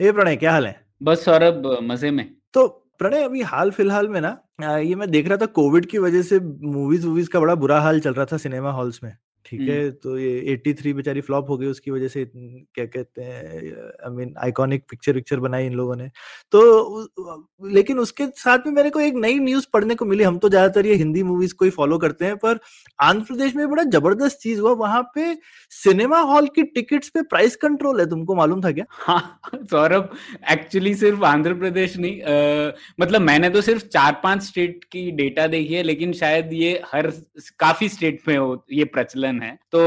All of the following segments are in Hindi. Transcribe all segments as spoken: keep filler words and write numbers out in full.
हे प्रणय, क्या हाल है? बस सौरभ, मजे में। तो प्रणय, अभी हाल फिलहाल में ना ये मैं देख रहा था, कोविड की वजह से मूवीज मूवीज का बड़ा बुरा हाल चल रहा था सिनेमा हॉल्स में। ठीक है, तो ये तिरासी बेचारी फ्लॉप हो गई उसकी वजह से। क्या कहते हैं, I mean iconic picture picture बनाई इन लोगों ने। तो लेकिन उसके साथ में मेरे को एक नई न्यूज पढ़ने को मिली। हम तो ज्यादातर ये हिंदी मूवीज को ही फॉलो करते हैं, पर आंध्र प्रदेश में बड़ा जबरदस्त चीज हुआ। वहां पे सिनेमा हॉल की टिकट्स पे प्राइस कंट्रोल है। तुमको मालूम था क्या? हाँ सौरभ, एक्चुअली सिर्फ आंध्र प्रदेश नहीं, आ, मतलब मैंने तो सिर्फ चार पांच स्टेट की डेटा देखी है, लेकिन शायद ये हर काफी स्टेट में हो ये प्रचलन है। तो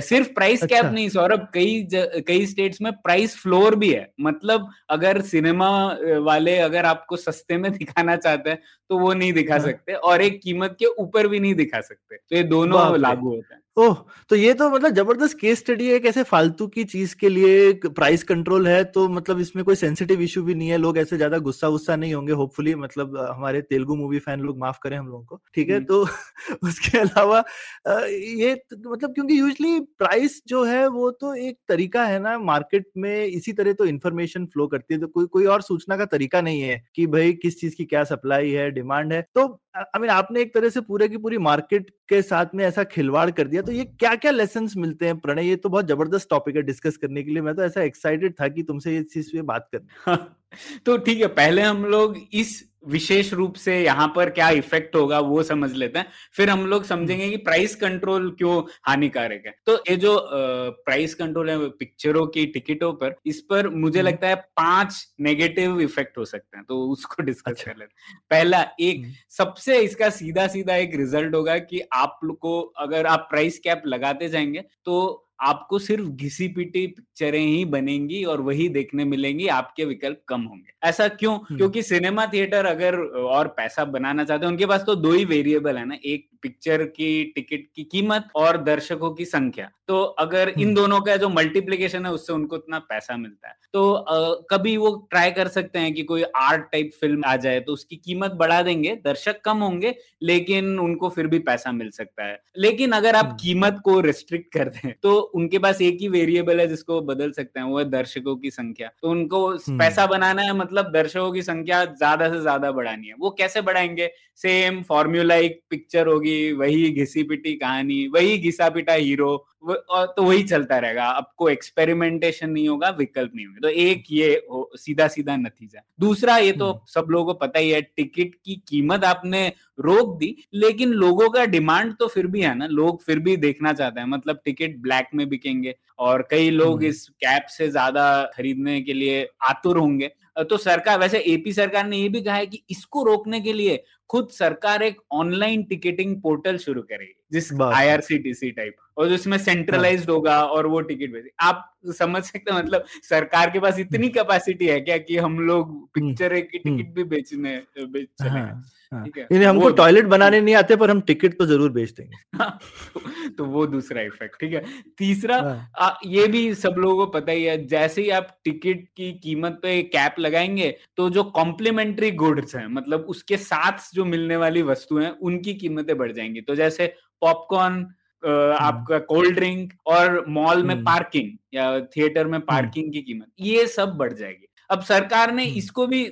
सिर्फ प्राइस कैप अच्छा। नहीं सौरभ, कई कई स्टेट्स में प्राइस फ्लोर भी है। मतलब अगर सिनेमा वाले अगर आपको सस्ते में दिखाना चाहते हैं तो वो नहीं दिखा सकते, और एक कीमत के ऊपर भी नहीं दिखा सकते। तो ये दोनों लागू होता है। ओह, तो ये तो मतलब जबरदस्त केस स्टडी है, कैसे फालतू की चीज के लिए प्राइस कंट्रोल है। तो मतलब इसमें कोई सेंसिटिव इशू भी नहीं है, लोग ऐसे ज्यादा गुस्सा गुस्सा नहीं होंगे होपफुली। मतलब हमारे तेलुगु मूवी फैन लोग माफ करें हम लोगों को, ठीक है। तो उसके अलावा ये मतलब क्योंकि यूजली प्राइस जो है वो तो एक तरीका है ना मार्केट में, इसी तरह तो इन्फॉर्मेशन फ्लो करती है। तो कोई कोई और सूचना का तरीका नहीं है कि भाई किस चीज की क्या सप्लाई है, डिमांड है। तो आई मीन आपने एक तरह से पूरे की पूरी मार्केट के साथ में ऐसा खिलवाड़ कर दिया। तो ये क्या क्या लेसन्स मिलते हैं प्रणय? ये तो बहुत जबरदस्त टॉपिक है डिस्कस करने के लिए। मैं तो ऐसा एक्साइटेड था कि तुमसे ये चीज पे बात करनी। तो ठीक है, पहले हम लोग इस विशेष रूप से यहाँ पर क्या इफेक्ट होगा वो समझ लेते हैं, फिर हम लोग समझेंगे कि प्राइस कंट्रोल क्यों हानिकारक है। तो ये जो प्राइस कंट्रोल है पिक्चरों की टिकटों पर, इस पर मुझे लगता है पांच नेगेटिव इफेक्ट हो सकते हैं, तो उसको डिस्कस अच्छा। कर लेते हैं। पहला, एक सबसे इसका सीधा सीधा एक रिजल्ट होगा कि आप लोग को अगर आप प्राइस कैप लगाते जाएंगे तो आपको सिर्फ घिसी पीटी पिक्चरें ही बनेंगी और वही देखने मिलेंगी, आपके विकल्प कम होंगे। ऐसा क्यों? क्योंकि सिनेमा थिएटर अगर और पैसा बनाना चाहते हैं, उनके पास तो दो ही वेरिएबल है ना, एक पिक्चर की टिकट की कीमत और दर्शकों की संख्या। तो अगर इन दोनों का जो मल्टीप्लिकेशन है उससे उनको इतना पैसा मिलता है। तो आ, कभी वो ट्राई कर सकते हैं कि कोई आर्ट टाइप फिल्म आ जाए तो उसकी कीमत बढ़ा देंगे, दर्शक कम होंगे लेकिन उनको फिर भी पैसा मिल सकता है। लेकिन अगर आप कीमत को रिस्ट्रिक्ट कर दें तो उनके पास एक ही वेरिएबल है जिसको वो बदल सकते हैं, वो है दर्शकों की संख्या। तो उनको पैसा बनाना है, मतलब दर्शकों की संख्या ज्यादा से ज्यादा बढ़ानी है। वो कैसे बढ़ाएंगे? सेम फॉर्म्यूलाइक पिक्चर होगी, वही घिसी पिटी कहानी, वही घिसा पिटा हीरो, तो वही चलता रहेगा। आपको एक्सपेरिमेंटेशन नहीं होगा, विकल्प नहीं होंगे। तो एक ये सीधा सीधा नतीजा। दूसरा, ये तो सब लोगों को पता ही है, टिकट की कीमत आपने रोक दी लेकिन लोगों का डिमांड तो फिर भी है ना, लोग फिर भी देखना चाहते हैं। मतलब टिकट ब्लैक में बिकेंगे और कई लोग इस कैप से ज्यादा खरीदने के लिए आतुर होंगे। तो सरकार, वैसे एपी सरकार ने ये भी कहा है कि इसको रोकने के लिए खुद सरकार एक ऑनलाइन टिकटिंग पोर्टल शुरू करेगी, जिस आईआरसीटीसी टाइप, और जिसमें सेंट्रलाइज्ड होगा और वो टिकट बेचे। आप समझ सकते हैं, मतलब सरकार के पास इतनी कैपेसिटी है क्या कि हम लोग पिक्चर की टिकट भी बेचने बेच हाँ, ठीक है। हमको टॉयलेट बनाने नहीं आते पर हम टिकट तो जरूर बेच देंगे। तो वो दूसरा इफेक्ट, ठीक है। तीसरा, हाँ। ये भी सब लोगों को पता ही है, जैसे ही आप टिकट की कीमत पे कैप लगाएंगे तो जो कॉम्प्लीमेंट्री गुड्स हैं, मतलब उसके साथ जो मिलने वाली वस्तुएं हैं, उनकी कीमतें बढ़ जाएंगी। तो जैसे पॉपकॉर्न, आपका कोल्ड ड्रिंक और मॉल में पार्किंग या थिएटर में पार्किंग की कीमत, ये सब बढ़ जाएगी। अब सरकार ने इसको भी,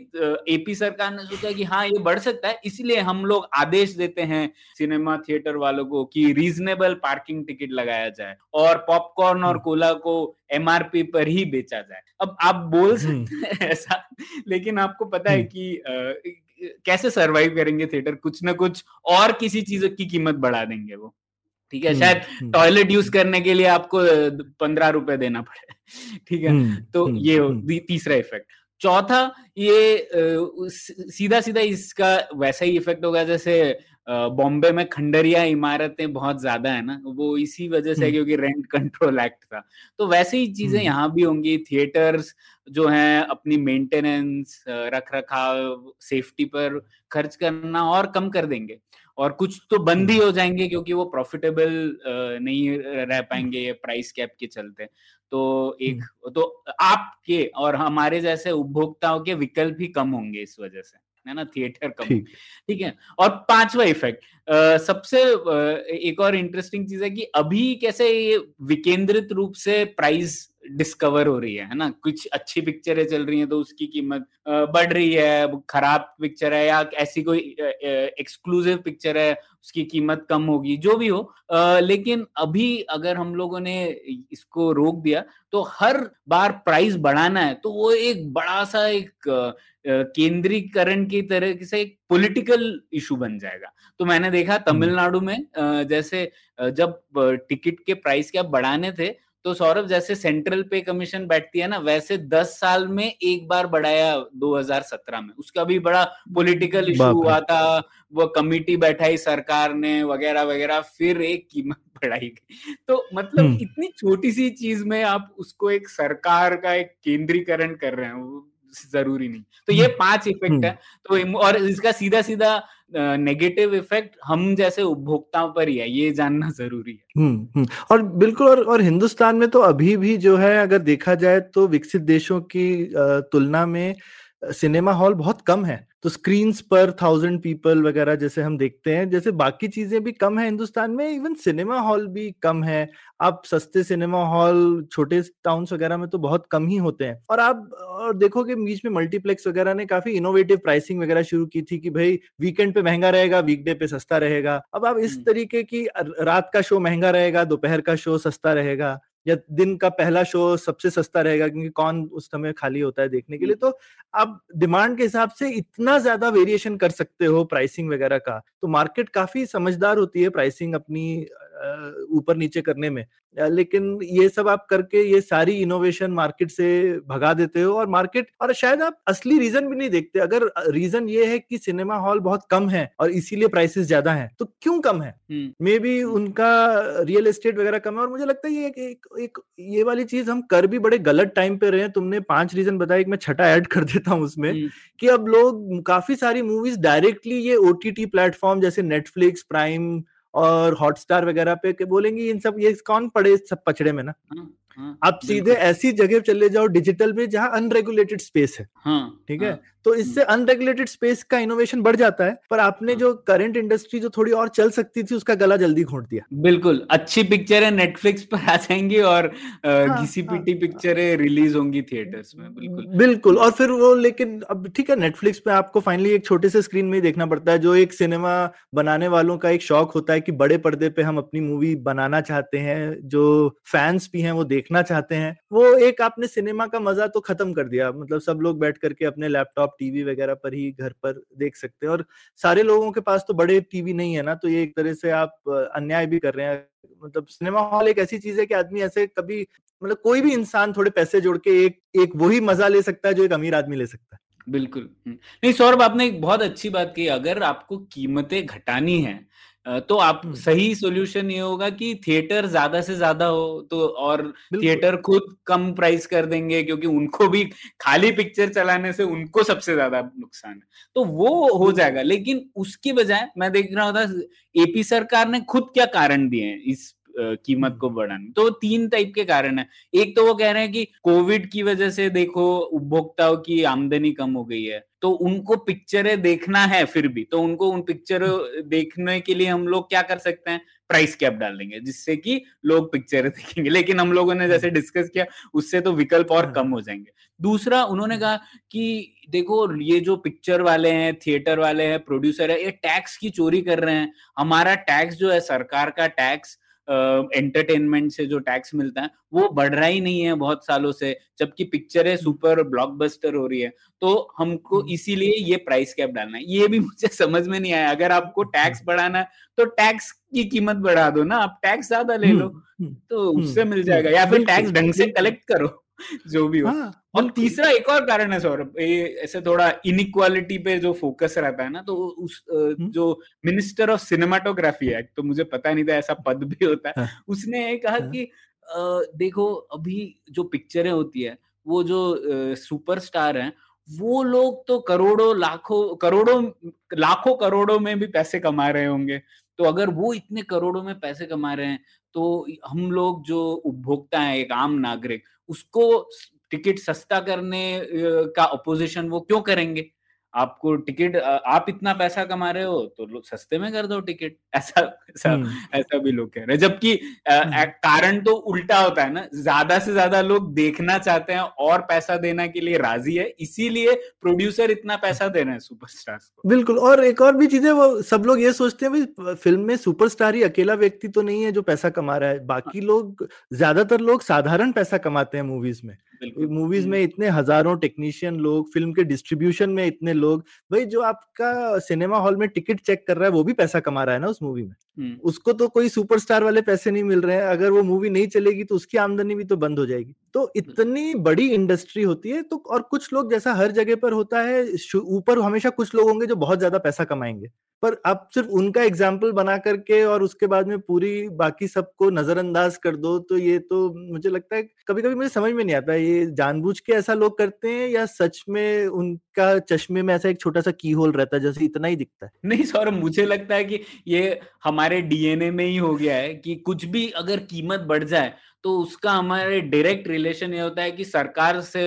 एपी सरकार ने सोचा कि हाँ ये बढ़ सकता है, इसलिए हम लोग आदेश देते हैं सिनेमा थिएटर वालों को कि रीजनेबल पार्किंग टिकट लगाया जाए और पॉपकॉर्न और कोला को एमआरपी पर ही बेचा जाए। अब आप बोल सकते हैं ऐसा, लेकिन आपको पता है कि आ, कैसे सरवाइव करेंगे थिएटर? कुछ ना कुछ और किसी चीज की कीमत बढ़ा देंगे वो, ठीक है। शायद टॉयलेट यूज करने के लिए आपको पंद्रह रुपए देना पड़े, ठीक है। तो ये तीसरा इफेक्ट। चौथा, ये सीधा सीधा इसका वैसा ही इफेक्ट होगा जैसे बॉम्बे में खंडरिया इमारतें बहुत ज्यादा है ना, वो इसी वजह से क्योंकि रेंट कंट्रोल एक्ट था, तो वैसे ही चीजें यहाँ भी होंगी। थिएटर्स जो हैं अपनी मेंटेनेंस, रख रखाव, सेफ्टी पर खर्च करना और कम कर देंगे, और कुछ तो बंद ही हो जाएंगे क्योंकि वो प्रॉफिटेबल नहीं रह पाएंगे प्राइस कैप के चलते। तो एक तो आपके और हमारे जैसे उपभोक्ताओं के विकल्प ही कम होंगे इस वजह से, है ना, थिएटर कम, ठीक है। और पांचवा इफेक्ट, सबसे एक और इंटरेस्टिंग चीज है कि अभी कैसे ये विकेंद्रित रूप से प्राइस डिस्कवर हो रही है, है ना, कुछ अच्छी पिक्चरें चल रही हैं तो उसकी कीमत बढ़ रही है, खराब पिक्चर है या ऐसी कोई एक्सक्लूसिव पिक्चर है उसकी कीमत कम होगी, जो भी हो। आ, लेकिन अभी अगर हम लोगों ने इसको रोक दिया तो हर बार प्राइस बढ़ाना है, तो वो एक बड़ा सा एक केंद्रीकरण की तरह से एक पॉलिटिकल इशू बन जाएगा। तो मैंने देखा तमिलनाडु में जैसे जब टिकट के प्राइस क्या बढ़ाने थे तो सौरभ, जैसे सेंट्रल पे कमीशन बैठती है ना, वैसे दस साल में एक बार बढ़ाया दो हज़ार सत्रह में। उसका भी बड़ा पॉलिटिकल इशू हुआ था, वो कमिटी बैठाई सरकार ने वगैरह वगैरह, फिर एक कीमत बढ़ाई गई। तो मतलब इतनी छोटी सी चीज में आप उसको एक सरकार का एक केंद्रीकरण कर रहे हैं, जरूरी नहीं। तो ये पांच इफेक्ट है, तो और इसका सीधा सीधा नेगेटिव इफेक्ट हम जैसे उपभोक्ताओं पर ही है, ये जानना जरूरी है। हम्म हम्म और बिल्कुल, और, और हिंदुस्तान में तो अभी भी जो है अगर देखा जाए तो विकसित देशों की तुलना में सिनेमा हॉल बहुत कम है, तो स्क्रीन्स पर थाउजेंड पीपल वगैरह जैसे हम देखते हैं, जैसे बाकी चीजें भी कम है हिंदुस्तान में, इवन सिनेमा हॉल भी कम है। आप सस्ते सिनेमा हॉल छोटे टाउन्स वगैरह में तो बहुत कम ही होते हैं। और आप और देखोगे बीच में मल्टीप्लेक्स वगैरह ने काफी इनोवेटिव प्राइसिंग वगैरह शुरू की थी कि भाई वीकेंड पे महंगा रहेगा, वीकडे पे सस्ता रहेगा। अब आप इस तरीके की रात का शो महंगा रहेगा, दोपहर का शो सस्ता रहेगा, या दिन का पहला शो सबसे सस्ता रहेगा क्योंकि कौन उस समय खाली होता है देखने के लिए। तो आप डिमांड के हिसाब से इतना ज्यादा वेरिएशन कर सकते हो प्राइसिंग वगैरह का। तो मार्केट काफी समझदार होती है प्राइसिंग अपनी ऊपर नीचे करने में, लेकिन ये सब आप करके ये सारी इनोवेशन मार्केट से भगा देते हो। और मार्केट, और शायद आप असली रीजन भी नहीं देखते। अगर रीजन ये है कि सिनेमा हॉल बहुत कम है और इसीलिए प्राइसेस ज्यादा हैं, तो क्यों कम है? मे बी उनका रियल एस्टेट वगैरह कम है। और मुझे लगता है ये एक, एक, एक ये वाली चीज हम कर भी बड़े गलत टाइम पे रहे हैं। तुमने पांच रीजन बताया, मैं छठा ऐड कर देता हूँ उसमें कि अब लोग काफी सारी मूवीज डायरेक्टली ये ओटीटी प्लेटफॉर्म जैसे नेटफ्लिक्स, प्राइम और हॉटस्टार वगैरह पे के बोलेंगे इन सब, ये कौन पड़े सब पचड़े में ना। हाँ, आप सीधे ऐसी जगह चले जाओ डिजिटल में जहां अनरेगुलेटेड स्पेस है, ठीक है। तो इससे अनरेगुलेटेड स्पेस का इनोवेशन बढ़ जाता है, पर आपने जो करंट इंडस्ट्री जो थोड़ी और चल सकती थी उसका गला जल्दी घोंट दिया। बिल्कुल, अच्छी पिक्चर है नेटफ्लिक्स पर आ जाएंगी और घिसी पिटी पिक्चरें रिलीज होंगी थिएटर्स में। बिल्कुल बिल्कुल और फिर वो, लेकिन अब ठीक है नेटफ्लिक्स पे आपको फाइनली एक छोटे से स्क्रीन में देखना पड़ता है, जो एक सिनेमा बनाने वालों का एक शौक होता है कि बड़े पर्दे पे हम अपनी मूवी बनाना चाहते हैं, जो फैंस भी हैं वो देखना चाहते हैं। वो एक आपने सिनेमा का मजा तो खत्म कर दिया, मतलब सब लोग बैठ करके अपने लैपटॉप, टीवी वगैरह पर ही घर पर देख सकते हैं, और सारे लोगों के पास तो बड़े टीवी नहीं है ना, तो ये एक तरह से आप अन्याय भी कर रहे हैं। मतलब सिनेमा हॉल एक ऐसी चीज है कि आदमी ऐसे कभी, मतलब कोई भी इंसान थोड़े पैसे जोड़ के एक एक वही मजा ले सकता है जो एक अमीर आदमी ले सकता है। बिल्कुल, नहीं सौरभ, आपने एक बहुत अच्छी बात कही। अगर आपको कीमतें घटानी है तो आप सही सॉल्यूशन ये होगा कि थिएटर ज्यादा से ज्यादा हो, तो और थिएटर खुद कम प्राइस कर देंगे क्योंकि उनको भी खाली पिक्चर चलाने से उनको सबसे ज्यादा नुकसान है, तो वो हो जाएगा। लेकिन उसके बजाय मैं देख रहा था एपी सरकार ने खुद क्या कारण दिए हैं इस कीमत को बढ़ाने, तो तीन टाइप के कारण है। एक तो वो कह रहे हैं कि कोविड की वजह से देखो उपभोक्ताओं की आमदनी कम हो गई है, तो उनको पिक्चरें देखना है फिर भी, तो उनको उन पिक्चरें देखने के लिए हम लोग क्या कर सकते हैं, प्राइस कैप डाल देंगे जिससे कि लोग पिक्चरें देखेंगे। लेकिन हम लोगों ने जैसे डिस्कस किया उससे तो विकल्प और कम हो जाएंगे। दूसरा, उन्होंने कहा कि देखो ये जो पिक्चर वाले हैं, थिएटर वाले हैं, प्रोड्यूसर है, ये टैक्स की चोरी कर रहे हैं। हमारा टैक्स जो है, सरकार का टैक्स एंटरटेनमेंट uh, से जो टैक्स मिलता है वो बढ़ रहा ही नहीं है बहुत सालों से, जबकि पिक्चरें सुपर ब्लॉकबस्टर हो रही है, तो हमको इसीलिए ये प्राइस कैप डालना है। ये भी मुझे समझ में नहीं आया। अगर आपको टैक्स बढ़ाना है तो टैक्स की कीमत बढ़ा दो ना, आप टैक्स ज्यादा ले लो तो उससे मिल जाएगा, या फिर टैक्स ढंग से कलेक्ट करो। जो भी हो। हाँ, और तीसरा एक और कारण है सौरभ, ये ऐसे थोड़ा इनइक्वालिटी पे जो फोकस रहता है ना, तो उस जो मिनिस्टर ऑफ सिनेमाटोग्राफी एक्ट, तो मुझे पता नहीं था ऐसा पद भी होता है, उसने कहा कि देखो अभी जो पिक्चरें होती है वो जो सुपरस्टार हैं वो लोग तो करोड़ों लाखों करोड़ों लाखों करोड़ों में भी पैसे कमा रहे होंगे, तो अगर वो इतने करोड़ों में पैसे कमा रहे हैं तो हम लोग जो उपभोक्ता है, एक आम नागरिक, उसको टिकट सस्ता करने का अपोजिशन वो क्यों करेंगे? आपको टिकट, आप इतना पैसा कमा रहे हो तो सस्ते में कर दो टिकट, ऐसा ऐसा ऐसा भी लोग कह रहे हैं। जबकि कारण तो उल्टा होता है ना, ज्यादा से ज्यादा लोग देखना चाहते हैं और पैसा देने के लिए राजी है, इसीलिए प्रोड्यूसर इतना पैसा दे रहे हैं सुपरस्टार्स को। बिल्कुल। और एक और भी चीज है, वो सब लोग ये सोचते हैं भाई फिल्म में सुपरस्टार ही अकेला व्यक्ति तो नहीं है जो पैसा कमा रहा है, बाकी लोग, ज्यादातर लोग साधारण पैसा कमाते हैं मूवीज में। मूवीज में इतने हजारों टेक्नीशियन लोग, फिल्म के डिस्ट्रीब्यूशन में इतने लोग, भाई जो आपका सिनेमा हॉल में टिकट चेक कर रहा है वो भी पैसा कमा रहा है ना उस मूवी में, उसको तो कोई सुपरस्टार वाले पैसे नहीं मिल रहे हैं। अगर वो मूवी नहीं चलेगी तो उसकी आमदनी भी तो बंद हो जाएगी। तो इतनी बड़ी इंडस्ट्री होती है। तो और कुछ लोग, जैसा हर जगह पर होता है, ऊपर हमेशा कुछ लोग होंगे जो बहुत ज्यादा पैसा कमाएंगे, पर आप सिर्फ उनका एग्जाम्पल बना करके और उसके बाद में पूरी बाकी सबको नजरअंदाज कर दो, तो ये तो मुझे लगता है, कभी कभी मुझे समझ में नहीं आता ये जानबूझ के ऐसा लोग करते हैं या सच में उनका चश्मे में ऐसा एक छोटा सा की होल रहता है जैसे इतना ही दिखता है। नहीं सौरभ, मुझे लगता है कि ये हमारे डीएनए में ही हो गया है कि कुछ भी अगर कीमत बढ़ जाए तो उसका हमारे डायरेक्ट रिलेशन ये होता है कि सरकार से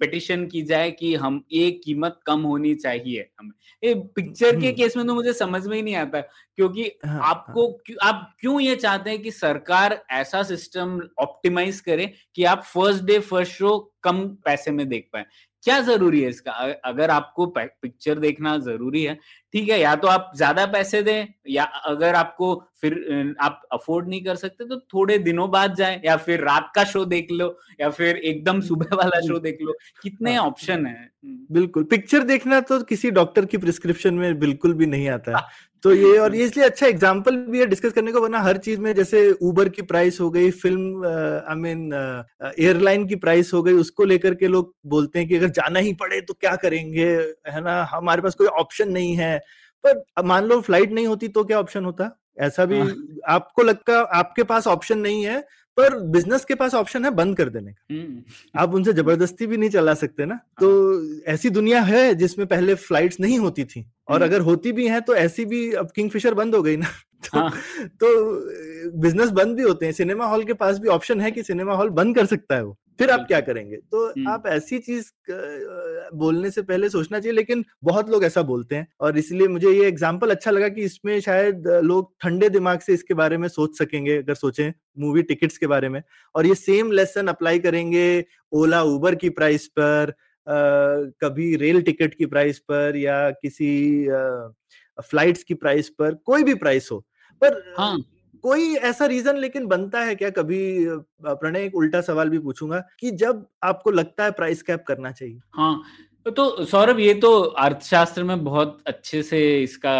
पिटिशन की जाए कि हम ये कीमत कम होनी चाहिए। हमें ये पिक्चर के केस में तो मुझे समझ में ही नहीं आता, क्योंकि हाँ, आपको हाँ, आप क्यों ये चाहते हैं कि सरकार ऐसा सिस्टम ऑप्टिमाइज करे कि आप फर्स्ट डे फर्स्ट शो कम पैसे में देख पाए? क्या जरूरी है इसका? अगर आपको पिक्चर देखना जरूरी है, ठीक है, या तो आप ज्यादा पैसे दें, या अगर आपको फिर आप अफोर्ड नहीं कर सकते तो थोड़े दिनों बाद जाए, या फिर रात का शो देख लो, या फिर एकदम सुबह वाला शो देख लो। कितने ऑप्शन है। बिल्कुल, पिक्चर देखना तो किसी डॉक्टर की प्रिस्क्रिप्शन में बिल्कुल भी नहीं आता है। तो ये, और ये इसलिए अच्छा एग्जाम्पल भी है डिस्कस करने को, वरना हर चीज में, जैसे उबर की प्राइस हो गई, फिल्म आई मीन एयरलाइन की प्राइस हो गई, उसको लेकर के लोग बोलते हैं कि अगर जाना ही पड़े तो क्या करेंगे, है ना, हमारे पास कोई ऑप्शन नहीं है। पर मान लो फ्लाइट नहीं होती तो क्या ऑप्शन होता? ऐसा भी आपको लगता आपके पास ऑप्शन नहीं है, पर बिजनेस के पास ऑप्शन है बंद कर देने का, आप उनसे जबरदस्ती भी नहीं चला सकते ना। तो ऐसी दुनिया है जिसमें पहले फ्लाइट्स नहीं होती थी, और अगर होती भी हैं तो ऐसी भी, अब किंगफिशर बंद हो गई ना, तो, तो बिजनेस बंद भी होते हैं। सिनेमा हॉल के पास भी ऑप्शन है कि सिनेमा हॉल बंद कर सकता है वो, फिर आप क्या करेंगे? तो आप ऐसी चीज बोलने से पहले सोचना चाहिए, लेकिन बहुत लोग ऐसा बोलते हैं, और इसलिए मुझे ये एग्जांपल अच्छा लगा कि इसमें शायद लोग ठंडे दिमाग से इसके बारे में सोच सकेंगे अगर सोचें मूवी टिकट्स के बारे में, और ये सेम लेसन अप्लाई करेंगे ओला उबर की प्राइस पर, आ, कभी रेल टिकट की प्राइस पर, या किसी फ्लाइट्स की प्राइस पर, कोई भी प्राइस हो। पर हाँ, कोई ऐसा रीजन लेकिन बनता है क्या कभी? प्रणय, एक उल्टा सवाल भी पूछूंगा कि जब आपको लगता है प्राइस कैप करना चाहिए। हाँ, तो सौरभ ये तो अर्थशास्त्र में बहुत अच्छे से इसका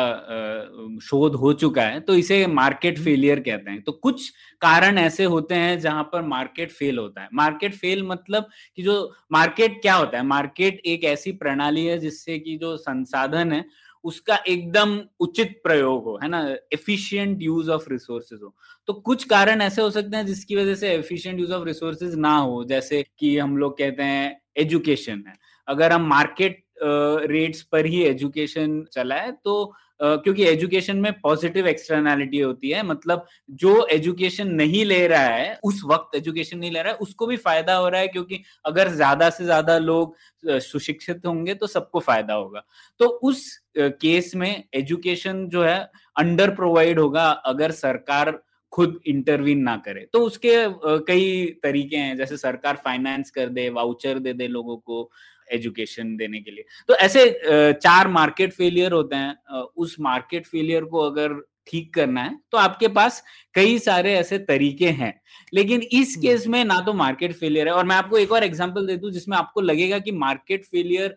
शोध हो चुका है, तो इसे मार्केट फेलियर कहते हैं। तो कुछ कारण ऐसे होते हैं जहां पर मार्केट फेल होता है। मार्केट फेल मतलब कि जो मार्केट क्या होता है, मार्केट एक ऐसी प्रणाली है जिससे कि जो संसाधन है उसका एकदम उचित प्रयोग हो, है ना, एफिशिएंट यूज ऑफ रिसोर्सेज हो। तो कुछ कारण ऐसे हो सकते हैं जिसकी वजह से एफिशिएंट यूज ऑफ रिसोर्सेज ना हो, जैसे कि हम लोग कहते हैं एजुकेशन है। अगर हम मार्केट रेट्स पर ही एजुकेशन चलाए तो Uh, क्योंकि एजुकेशन में पॉजिटिव एक्सटर्नैलिटी होती है, मतलब जो एजुकेशन नहीं ले रहा है, उस वक्त एजुकेशन नहीं ले रहा है, उसको भी फायदा हो रहा है, क्योंकि अगर ज्यादा से ज्यादा लोग सुशिक्षित होंगे तो सबको फायदा होगा। तो उस केस में एजुकेशन जो है अंडर प्रोवाइड होगा अगर सरकार खुद इंटरवीन ना करे। तो उसके कई तरीके हैं, जैसे सरकार फाइनेंस कर दे, वाउचर दे दे लोगों को एजुकेशन देने के लिए। तो ऐसे चार मार्केट फेलियर होते हैं। उस मार्केट फेलियर को अगर ठीक करना है तो आपके पास कई सारे ऐसे तरीके हैं, लेकिन इस केस में ना तो मार्केट फेलियर है। और मैं आपको एक और एग्जांपल दे दूं जिसमें आपको लगेगा कि मार्केट फेलियर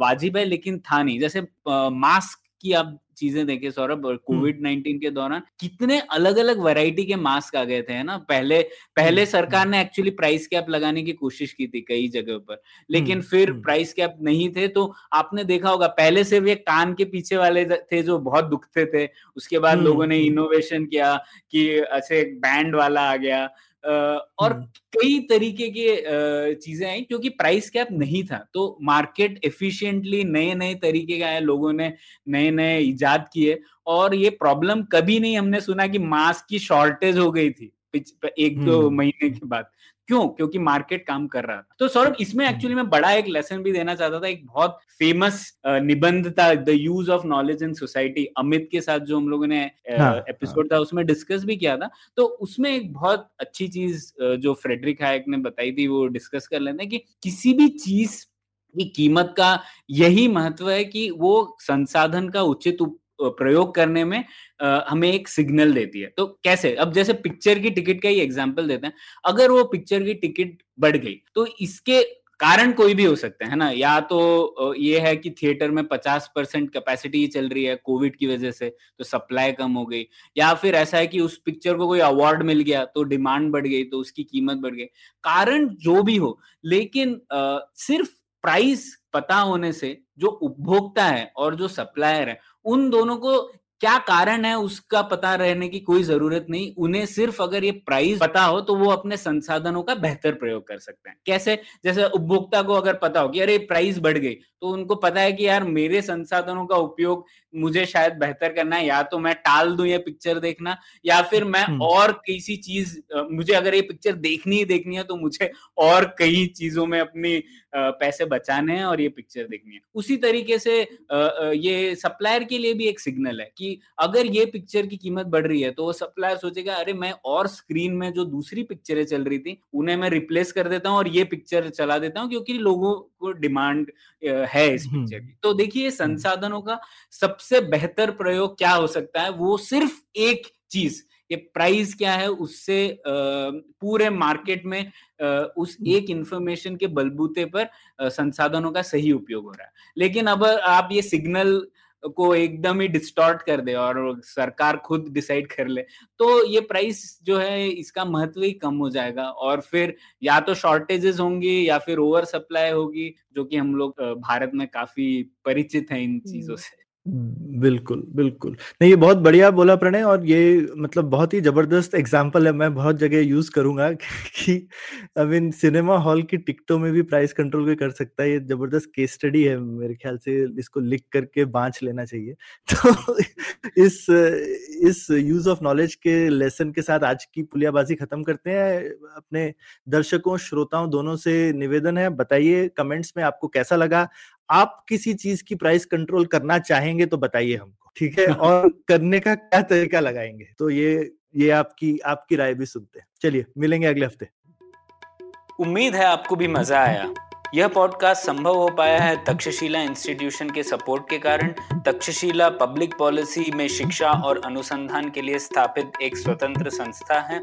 वाजिब है लेकिन था नहीं। जैसे मास्क की आप चीजें देखें सौरभ, और कोविड नाइनटीन के दौरान कितने अलग अलग वैरायटी के मास्क आ गए थे, है ना। पहले पहले सरकार ने एक्चुअली प्राइस कैप लगाने की कोशिश की थी कई जगह पर, लेकिन फिर प्राइस कैप नहीं थे, तो आपने देखा होगा पहले से भी कान के पीछे वाले थे जो बहुत दुखते थे, उसके बाद लोगों ने इनोवेशन किया कि ऐसे बैंड वाला आ गया, और कई तरीके के चीजें आई क्योंकि प्राइस कैप नहीं था, तो मार्केट एफिशिएंटली नए नए तरीके का है, लोगों ने नए नए इजाद किए, और ये प्रॉब्लम कभी नहीं हमने सुना कि मास्क की शॉर्टेज हो गई थी एक दो तो महीने के बाद, क्यों? क्योंकि मार्केट काम कर रहा था। तो सौरभ इसमें एक्चुअली मैं बड़ा एक लेसन भी देना चाहता था, एक बहुत फेमस निबंध था the use of knowledge in society, Amit के साथ जो हम लोगों ने एपिसोड था उसमें डिस्कस भी किया था, तो उसमें एक बहुत अच्छी चीज जो फ्रेडरिक हायक ने बताई थी वो डिस्कस कर लेते हैं कि किसी भी चीज की कीमत का यही महत्व है कि वो संसाधन का उचित प्रयोग करने में हमें एक सिग्नल देती है। तो कैसे, अब जैसे पिक्चर की टिकट का ही एग्जांपल देते हैं, अगर वो पिक्चर की टिकट बढ़ गई तो इसके कारण कोई भी हो सकते हैं, है ना। या तो ये है कि थिएटर में पचास परसेंट कैपेसिटी चल रही है कोविड की वजह से, तो सप्लाई कम हो गई, या फिर ऐसा है कि उस पिक्चर को कोई अवार्ड मिल गया तो डिमांड बढ़ गई, तो उसकी कीमत बढ़ गई, कारण जो भी हो। लेकिन आ, सिर्फ प्राइस पता होने से जो उपभोक्ता है और जो सप्लायर है उन दोनों को क्या कारण है उसका पता रहने की कोई जरूरत नहीं, उन्हें सिर्फ अगर ये प्राइस पता हो तो वो अपने संसाधनों का बेहतर प्रयोग कर सकते हैं। कैसे? जैसे उपभोक्ता को अगर पता हो कि अरे प्राइस बढ़ गई, तो उनको पता है कि यार मेरे संसाधनों का उपयोग मुझे शायद बेहतर करना है, या तो मैं टाल दूं ये पिक्चर देखना, या फिर मैं और किसी चीज, मुझे अगर ये पिक्चर देखनी ही देखनी है तो मुझे और कई चीजों में अपनी पैसे बचाने हैं और ये पिक्चर देखनी है। उसी तरीके से ये सप्लायर के लिए भी एक सिग्नल है कि अगर ये पिक्चर की कीमत बढ़ रही है तो वो सप्लायर सोचेगा अरे मैं और स्क्रीन में जो दूसरी पिक्चरें चल रही थी उन्हें मैं रिप्लेस कर देता हूँ और ये पिक्चर चला देता हूँ क्योंकि लोगों को डिमांड है इस पिक्चर की। तो देखिए संसाधनों का सबसे बेहतर प्रयोग क्या हो सकता है, वो सिर्फ एक चीज, ये प्राइस क्या है उससे पूरे मार्केट में उस एक इंफॉर्मेशन के बलबूते पर संसाधनों का सही उपयोग हो रहा है। लेकिन अब आप ये सिग्नल को एकदम ही डिस्टॉर्ट कर दे और सरकार खुद डिसाइड कर ले तो ये प्राइस जो है इसका महत्व ही कम हो जाएगा, और फिर या तो शॉर्टेजेस होंगी या फिर ओवर सप्लाई होगी, जो कि हम लोग भारत में काफी परिचित हैं इन चीजों से। बिल्कुल बिल्कुल, नहीं ये बहुत बढ़िया बोला प्रणय, और ये मतलब बहुत ही जबरदस्त एग्जांपल है, मैं बहुत जगह यूज करूंगा कि आई मीन सिनेमा हॉल की टिकटों में भी प्राइस कंट्रोल कोई कर सकता है। ये जबरदस्त केस स्टडी है, मेरे ख्याल से इसको लिख करके बांच लेना चाहिए। तो इस इस यूज ऑफ नॉलेज के लेसन के साथ आज की पुलियाबाजी खत्म करते हैं। अपने दर्शकों श्रोताओं दोनों से निवेदन है, बताइए कमेंट्स में आपको कैसा लगा, आप किसी चीज की प्राइस कंट्रोल करना चाहेंगे तो बताइए हमको, ठीक है, और करने का क्या तरीका लगाएंगे, तो ये ये आपकी आपकी राय भी सुनते हैं। चलिए मिलेंगे अगले हफ्ते। उम्मीद है आपको भी मजा आया। यह पॉडकास्ट संभव हो पाया है तक्षशिला इंस्टीट्यूशन के सपोर्ट के कारण। तक्षशिला पब्लिक पॉलिसी में शिक्षा और अनुसंधान के लिए स्थापित एक स्वतंत्र संस्था है।